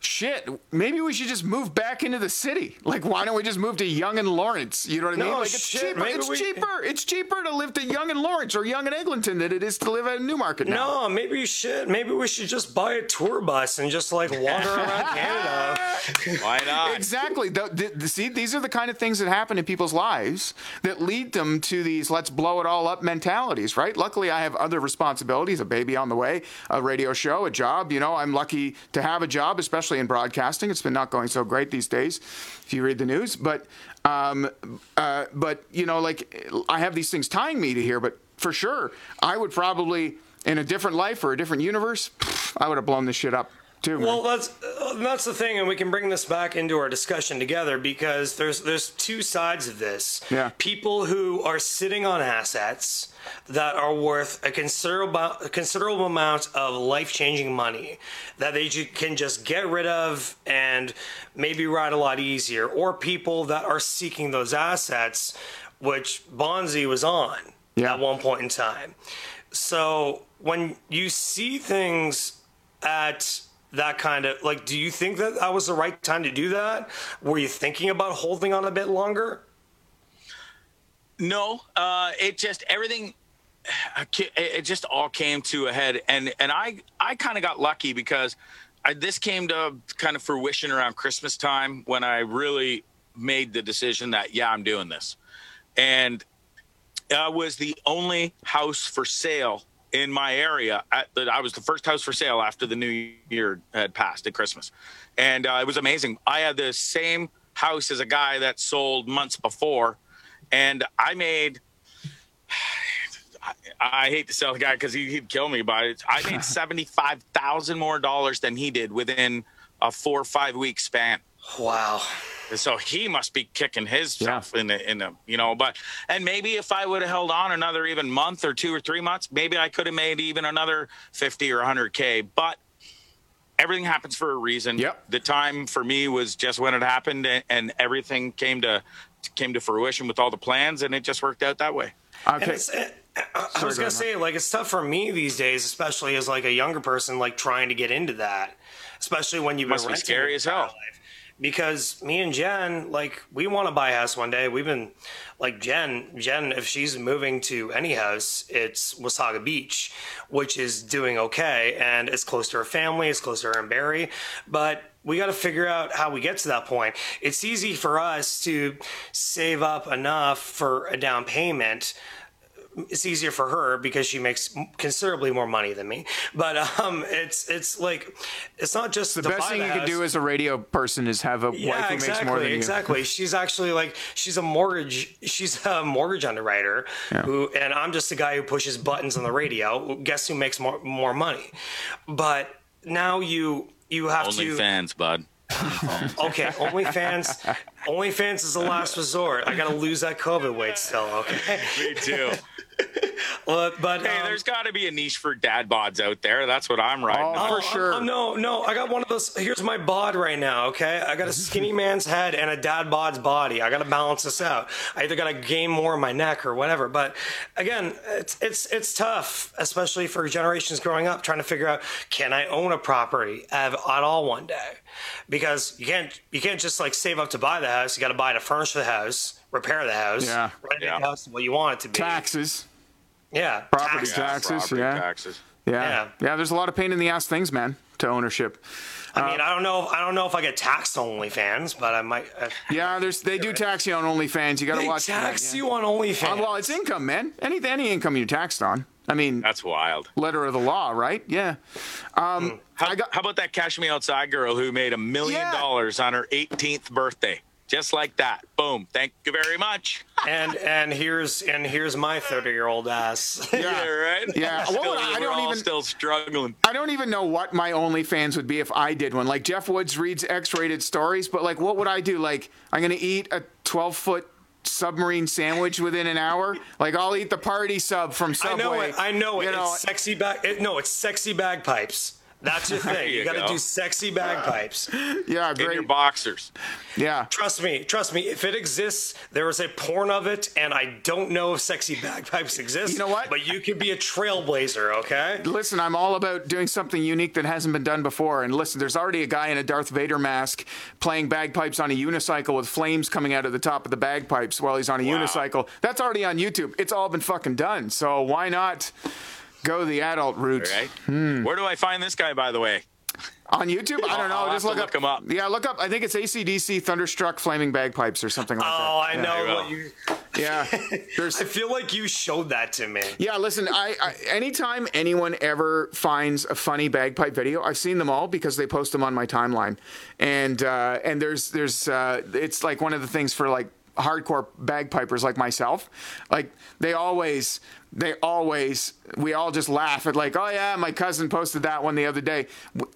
shit, maybe we should just move back into the city. Like, why don't we just move to Yonge and Lawrence? You know what I mean? Like, it's cheaper. It's cheaper to live to Yonge and Lawrence or Yonge and Eglinton than it is to live at Newmarket now. No, maybe you should. Maybe we should just buy a tour bus and just like wander around Canada. Why not? Exactly. See, these are the kind of things that happen in people's lives that lead them to these let's blow it all up mentalities, right? Luckily, I have other responsibilities, a baby on the way, a radio show, a job. You know, I'm lucky to have a job, especially in broadcasting. It's been not going so great these days if you read the news, but you know, like I have these things tying me to here, but for sure. I would probably, in a different life or a different universe, I would have blown this shit up too, man. Well, that's the thing, and we can bring this back into our discussion together, because there's two sides of this. Yeah. People who are sitting on assets that are worth a considerable amount of life-changing money that they can just get rid of and maybe ride a lot easier, or people that are seeking those assets, which Bonzi was on at one point in time. So when you see things at that kind of, like, do you think that was the right time to do that? Were you thinking about holding on a bit longer? No, it just, everything, it just all came to a head. And I kind of got lucky because this came to kind of fruition around Christmas time, when I really made the decision that, yeah, I'm doing this. And I was the only house for sale in my area. I was the first house for sale after the new year had passed at Christmas. And it was amazing. I had the same house as a guy that sold months before. And I made, I hate to sell the guy because he'd kill me, but I made $75,000 more dollars than he did within a 4 or 5 week span. Wow. So he must be kicking his stuff in the, you know, but, and maybe if I would have held on another even month or 2 or 3 months, maybe I could have made even another 50 or 100K, but everything happens for a reason. Yep. The time for me was just when it happened, and everything came to fruition with all the plans, and it just worked out that way. Okay. I was going to say, like, it's tough for me these days, especially as like a younger person, like trying to get into that, especially when you've been renting. Must be scary as hell. Because me and Jen, like, we want to buy a house one day. We've been, like, Jen, if she's moving to any house, it's Wasaga Beach, which is doing okay. And it's close to her family. It's close to her and Barrie. But we got to figure out how we get to that point. It's easy for us to save up enough for a down payment. It's easier for her because she makes considerably more money than me. But it's like, it's not just the best thing you can do as a radio person is have a wife who makes more than you. Exactly. She's actually like, she's a mortgage underwriter, who, and I'm just the guy who pushes buttons on the radio. Guess who makes more money? But now you have to OnlyFans, bud. Okay, OnlyFans is the last resort. I gotta lose that COVID weight still. Okay, me too. But hey, there's got to be a niche for dad bods out there. That's what I'm riding. For sure. No, I got one of those. Here's my bod right now. Okay, I got a skinny man's head and a dad bod's body. I got to balance this out. I either got to gain more in my neck or whatever. But again, it's tough, especially for generations growing up, trying to figure out, can I own a property at all one day? Because you can't just like save up to buy the house. You got to buy to furnish the house, repair the house, rent the house what you want it to be. Taxes. Yeah. Property taxes. Yeah. There's a lot of pain in the ass things, man, to ownership. I mean, I don't know if I get taxed on OnlyFans, but I might. They do tax you on OnlyFans. You got to watch. They tax you on OnlyFans. Well, it's income, man. Any income you're taxed on. I mean, that's wild. Letter of the law, right? Yeah. How about that Cash Me Outside girl who made $1 million on her 18th birthday? Just like that. Boom. Thank you very much. And here's my 30-year-old ass. Yeah, right? Yeah. Still struggling. I don't even know what my OnlyFans would be if I did one. Like, Jeff Woods reads X-rated stories, but, like, what would I do? Like, I'm going to eat a 12-foot submarine sandwich within an hour. Like, I'll eat the party sub from Subway. I know it. It's sexy bagpipes. That's your thing. You got to do sexy bagpipes. Yeah, great. In your boxers. Yeah. Trust me. If it exists, there is a porn of it, and I don't know if sexy bagpipes exist. You know what? But you could be a trailblazer, okay? Listen, I'm all about doing something unique that hasn't been done before. And listen, there's already a guy in a Darth Vader mask playing bagpipes on a unicycle with flames coming out of the top of the bagpipes while he's on a unicycle. That's already on YouTube. It's all been fucking done. So why not go the adult route? Right. Where do I find this guy, by the way? On YouTube? I don't know. Just look him up. Yeah, look up. I think it's ACDC Thunderstruck Flaming Bagpipes or something like that. Oh, I know. I feel like you showed that to me. Yeah, listen, I anytime anyone ever finds a funny bagpipe video, I've seen them all because they post them on my timeline. And there's it's like one of the things for like hardcore bagpipers like myself, like they always we all just laugh at, like, oh yeah, my cousin posted that one the other day.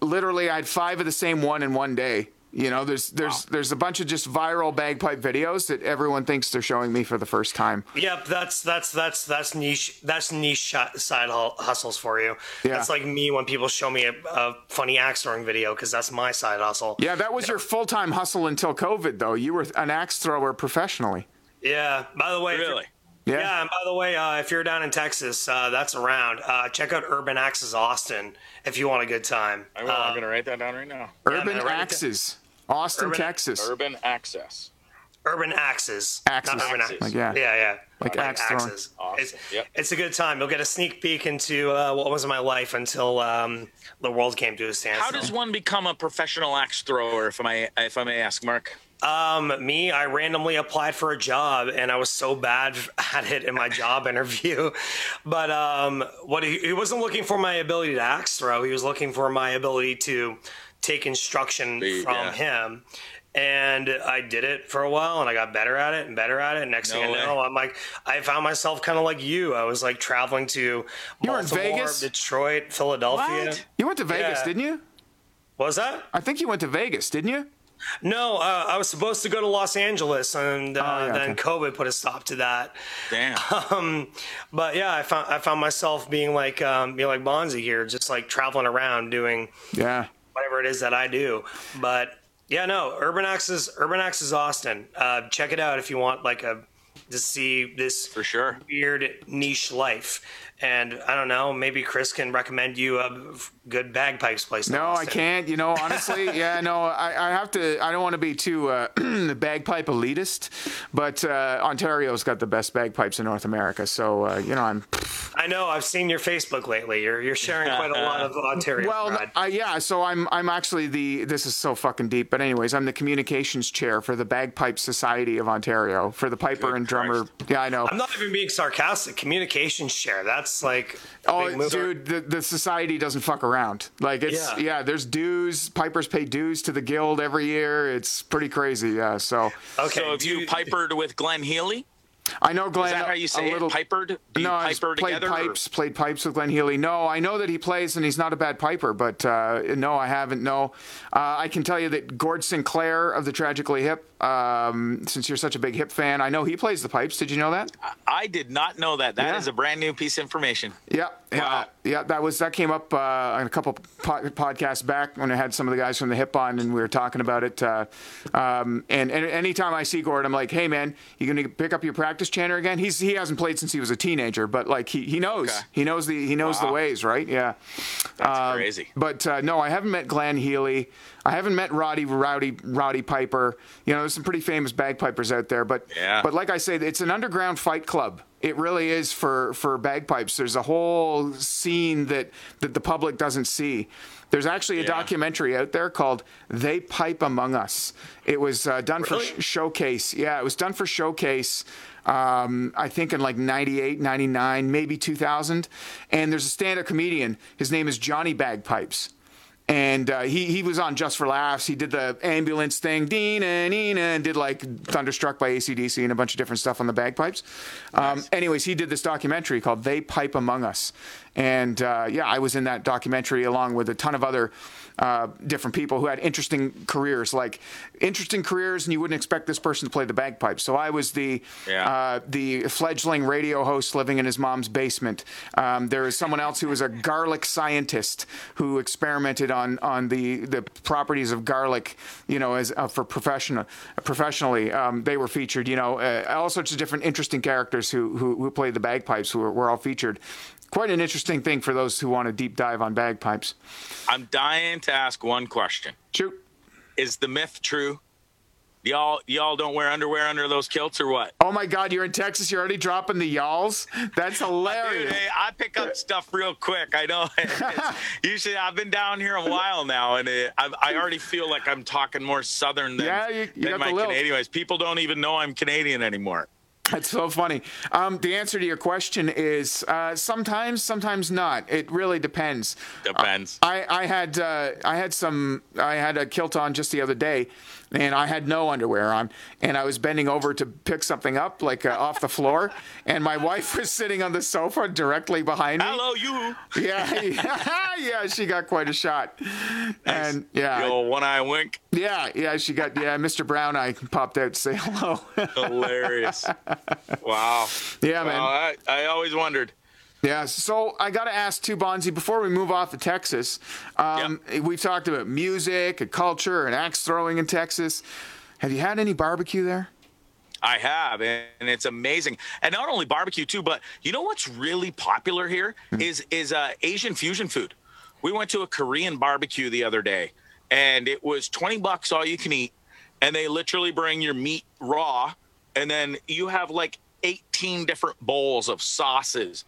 Literally I had 5 of the same one in one day. You know, there's a bunch of just viral bagpipe videos that everyone thinks they're showing me for the first time. Yep, that's niche. That's niche side hustles for you. Yeah. That's like me when people show me a funny axe throwing video, because that's my side hustle. Yeah, that was your full time hustle until COVID, though. You were an axe thrower professionally. Yeah. By the way, really. Yeah, and by the way, if you're down in Texas, that's around. Check out Urban Axes Austin if you want a good time. I'm going to write that down right now. Urban Axes. Austin, Urban, Texas. Urban Access. Urban Axes. Axes. Not Urban Axes. Like, yeah. Yeah, yeah. Like Axes. Awesome. It's a good time. You'll get a sneak peek into what was my life until the world came to a standstill. How does one become a professional axe thrower, if I may ask, Mark? Me, I randomly applied for a job, and I was so bad at it in my job interview. But what he wasn't looking for my ability to axe throw. He was looking for my ability to take instruction from him, and I did it for a while, and I got better at it. Next thing I know, I'm like, I found myself kind of like you. I was like traveling to Baltimore, Detroit, Philadelphia. What? You went to Vegas, didn't you? What was that? I think you went to Vegas, didn't you? No, I was supposed to go to Los Angeles, and then COVID put a stop to that. Damn. But yeah, I found myself being like Bonzi here, just like traveling around doing whatever it is that I do. But yeah, no, Urban Axes Austin. Check it out if you want to see this for sure weird niche life. And I don't know, maybe Chris can recommend you a good bagpipes place. No, I can't. You know, honestly, I have to. I don't want to be too bagpipe elitist, but Ontario's got the best bagpipes in North America. So I know. I've seen your Facebook lately. You're sharing quite a lot of Ontario. Well, yeah. So I'm actually this is so fucking deep. But anyways, I'm the communications chair for the Bagpipe Society of Ontario for the piper and drummer. Yeah, I know. I'm not even being sarcastic. Communications chair. That's like, oh dude, the society doesn't fuck around. Like, it's there's dues. Pipers pay dues to the guild every year. It's pretty crazy. So have you pipered with Glenn Healy? I know Glenn. Is that how you say it? Pipered? No, I played pipes with Glenn Healy. No, I know that he plays, and he's not a bad piper, but no, I haven't. No, I can tell you that Gord Sinclair of the Tragically Hip, since you're such a big Hip fan, I know he plays the pipes. Did you know that? I did not know that. That is a brand new piece of information. Yeah. Wow. Yeah, that came up on a couple podcasts back when I had some of the guys from the Hip on, and we were talking about it. And anytime I see Gord, I'm like, hey man, you gonna pick up your practice chanter again? He hasn't played since he was a teenager, but like he knows, okay. he knows the ways, right? Yeah, that's crazy. But no, I haven't met Glenn Healy. I haven't met Roddy Piper. You know, there's some pretty famous bagpipers out there, but like I say, it's an underground fight club. It really is for bagpipes. There's a whole scene that the public doesn't see. There's actually a documentary out there called They Pipe Among Us. It was done for Showcase. Yeah, it was done for Showcase, I think in like 98, 99, maybe 2000. And there's a stand-up comedian. His name is Johnny Bagpipes. And he was on Just for Laughs. He did the ambulance thing, Dina, and did like Thunderstruck by AC/DC and a bunch of different stuff on the bagpipes. Nice. Anyways, he did this documentary called They Pipe Among Us. And I was in that documentary along with a ton of other different people who had interesting careers, and you wouldn't expect this person to play the bagpipes. So I was the fledgling radio host living in his mom's basement. There was someone else who was a garlic scientist who experimented on the properties of garlic, as for professionally. They were featured. All sorts of different interesting characters who played the bagpipes who were all featured. Quite an interesting thing for those who want a deep dive on bagpipes. I'm dying to ask one question. Shoot. Is the myth true? Y'all don't wear underwear under those kilts or what? Oh my God, you're in Texas. You're already dropping the y'alls. That's hilarious. Dude, hey, I pick up stuff real quick. I know. Usually, I've been down here a while now, and I already feel like I'm talking more Southern than my Canadian ways. People don't even know I'm Canadian anymore. That's so funny. The answer to your question is sometimes not. It really depends. Depends. I had a kilt on just the other day, and I had no underwear on, and I was bending over to pick something up, like off the floor, and my wife was sitting on the sofa directly behind me. Hello, you. Yeah, she got quite a shot. Nice. And yeah, yo, one eye wink. Yeah, she got Mr. Brown Eye popped out to say hello. Hilarious. Wow. Yeah, man. I always wondered. Yeah, so I got to ask too, Bonzi, before we move off of Texas, we've talked about music and culture and axe throwing in Texas. Have you had any barbecue there? I have, and it's amazing. And not only barbecue too, but you know what's really popular here is Asian fusion food. We went to a Korean barbecue the other day, and it was $20 all you can eat, and they literally bring your meat raw, and then you have like 18 different bowls of sauces,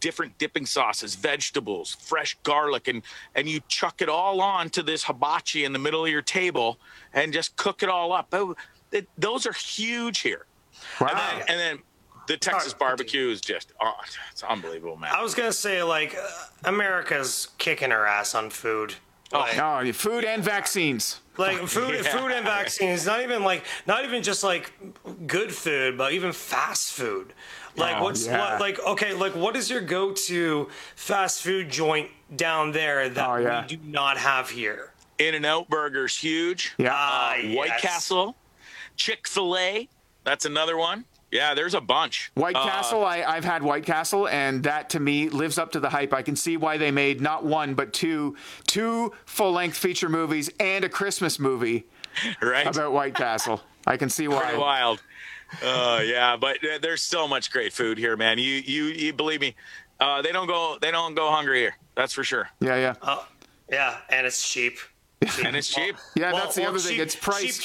different dipping sauces, vegetables, fresh garlic, and you chuck it all on to this hibachi in the middle of your table and just cook it all up. Those are huge here. Wow. And then the Texas barbecue is just, it's unbelievable, man. I was going to say, like, America's kicking her ass on food. Food and vaccines. Like food and vaccines, not even just like good food, but even fast food. Like what is your go-to fast food joint down there that we do not have here? In-N-Out Burger's huge. Yeah. White Castle, Chick-fil-A, that's another one. Yeah, there's a bunch. White Castle, I've had White Castle, and that, to me, lives up to the hype. I can see why they made not one, but two full-length feature movies and a Christmas movie about White Castle. I can see why. Pretty wild. But there's so much great food here, man. You believe me, they don't go hungry here. That's for sure. Yeah. And it's cheap. And it's cheap. That's the other thing. It's priced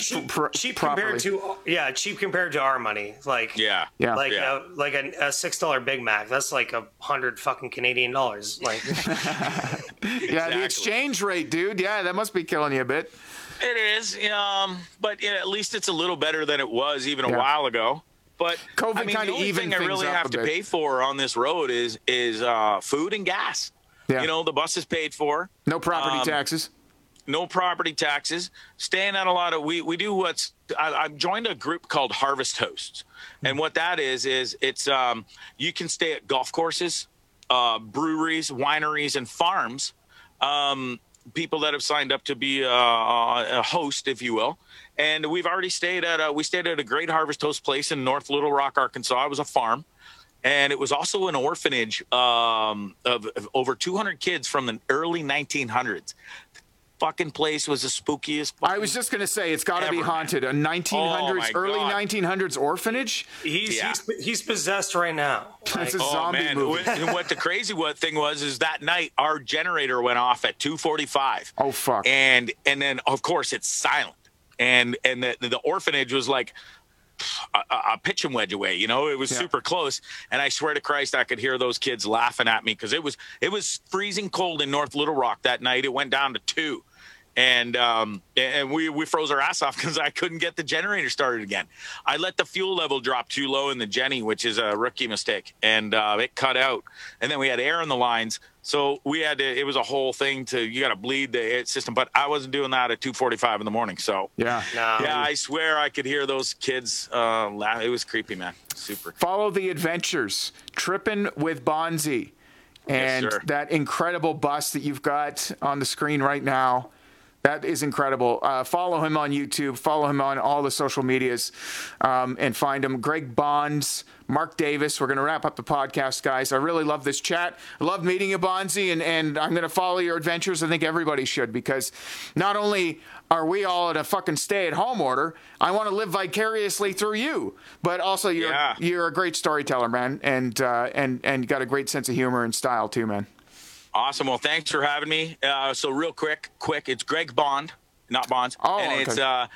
cheap compared to our money. Like like a $6 Big Mac. That's like $100 fucking Canadian dollars. Like the exchange rate, dude. Yeah, that must be killing you a bit. It is, but at least it's a little better than it was even a while ago. But COVID kind of the only thing I really have to pay for on this road is food and gas. Yeah. You know, the bus is paid for. No property taxes. No property taxes, staying at a lot of, we do I've joined a group called Harvest Hosts. And what that is it's, you can stay at golf courses, breweries, wineries, and farms. People that have signed up to be a host, if you will. And we've already stayed at a great Harvest Host place in North Little Rock, Arkansas. It was a farm. And it was also an orphanage of over 200 kids from the early 1900s. Fucking place was the spookiest. I was just gonna say it's got to be haunted. A 1900s, early 1900s orphanage. He's possessed right now. That's a zombie movie. And what the crazy thing was is that night our generator went off at 2:45. Oh fuck! And then of course it's silent. And the orphanage was like a pitching wedge away. You know, it was super close. And I swear to Christ, I could hear those kids laughing at me because it was freezing cold in North Little Rock that night. It went down to 2. And we froze our ass off because I couldn't get the generator started again. I let the fuel level drop too low in the Jenny, which is a rookie mistake, and it cut out. And then we had air in the lines, so we had to. It was a whole thing you got to bleed the air system. But I wasn't doing that at 2:45 in the morning. So I swear I could hear those kids laugh. It was creepy, man. Super. Follow the adventures, Trippin' with Bonzi, and that incredible bus that you've got on the screen right now. That is incredible. Follow him on YouTube. Follow him on all the social medias and find him. Greg Bonds, Mark Davis. We're going to wrap up the podcast, guys. I really love this chat. I love meeting you, Bonzi, and I'm going to follow your adventures. I think everybody should because not only are we all at a fucking stay-at-home order, I want to live vicariously through you. But also you're a great storyteller, man, and you got a great sense of humor and style too, man. Awesome. Well, thanks for having me. So real quick, it's Greg Bond, not Bonds. Oh, and it's at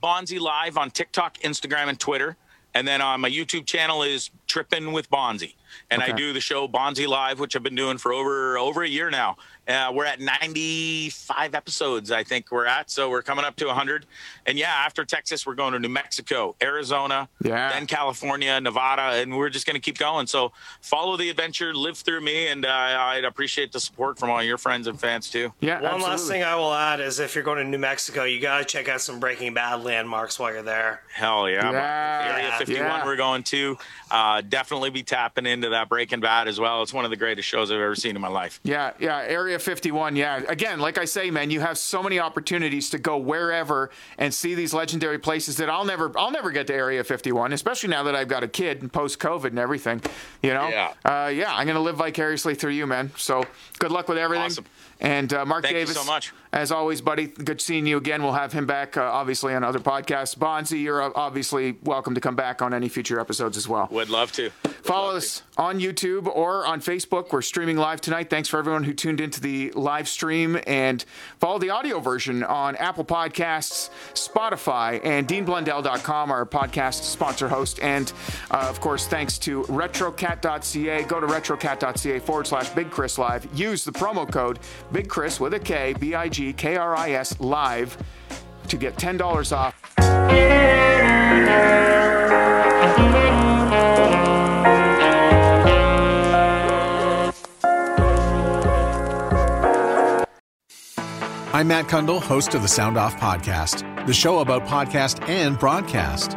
Bonzi Live on TikTok, Instagram, and Twitter. And then on my YouTube channel is Trippin' with Bonzi. And I do the show Bonzi Live, which I've been doing for over a year now. We're at 95 episodes, I think we're at. So we're coming up to 100. And yeah, after Texas, we're going to New Mexico, Arizona, then California, Nevada, and we're just going to keep going. So follow the adventure, live through me, and I'd appreciate the support from all your friends and fans too. Yeah, One last thing I will add is if you're going to New Mexico, you got to check out some Breaking Bad landmarks while you're there. Hell yeah. Area 51 we're going to. Definitely be tapping into that Breaking Bad as well. It's one of the greatest shows I've ever seen in my life. Yeah, yeah, Area 51, yeah. Again, like I say, man, you have so many opportunities to go wherever and see these legendary places that I'll never get to Area 51, especially now that I've got a kid and post-COVID and everything, you know? Yeah. I'm going to live vicariously through you, man. So good luck with everything. Awesome. And Mark Davis, thank you so much. As always, buddy, good seeing you again. We'll have him back, obviously, on other podcasts. Bonzi, you're obviously welcome to come back on any future episodes as well. Would love to. Follow us on YouTube or on Facebook. We're streaming live tonight. Thanks for everyone who tuned into the live stream. And follow the audio version on Apple Podcasts, Spotify, and DeanBlundell.com, our podcast sponsor host. And, of course, thanks to RetroCat.ca. Go to RetroCat.ca/Big Chris Live. Use the promo code Big Chris with a K, BIGKRIS live to get $10 off. I'm Matt Kundle, host of the Sound Off Podcast, the show about podcast and broadcast.